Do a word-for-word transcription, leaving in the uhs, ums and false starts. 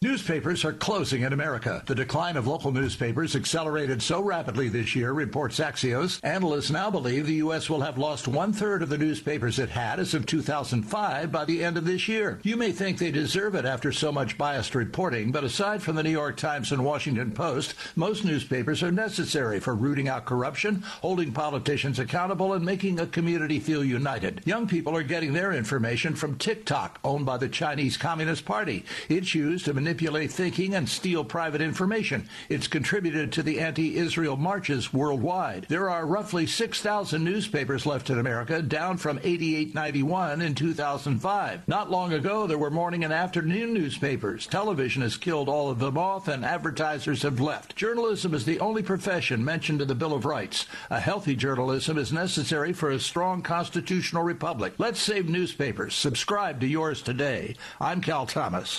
Newspapers are closing in America. The decline of local newspapers accelerated so rapidly this year, reports Axios. Analysts now believe the U S will have lost one-third of the newspapers it had as of two thousand five by the end of this year. You may think they deserve it after so much biased reporting, but aside from the New York Times and Washington Post, most newspapers are necessary for rooting out corruption, holding politicians accountable, and making a community feel united. Young people are getting their information from TikTok, owned by the Chinese Communist Party. It's used to manipulate manipulate thinking and steal private information. It's contributed to the anti-Israel marches worldwide. There are roughly six thousand newspapers left in America, down from eighty-eight ninety-one in two thousand five. Not long ago, there were morning and afternoon newspapers. Television has killed all of them off, and advertisers have left. Journalism is the only profession mentioned in the Bill of Rights. A healthy journalism is necessary for a strong constitutional republic. Let's save newspapers. Subscribe to yours today. I'm Cal Thomas.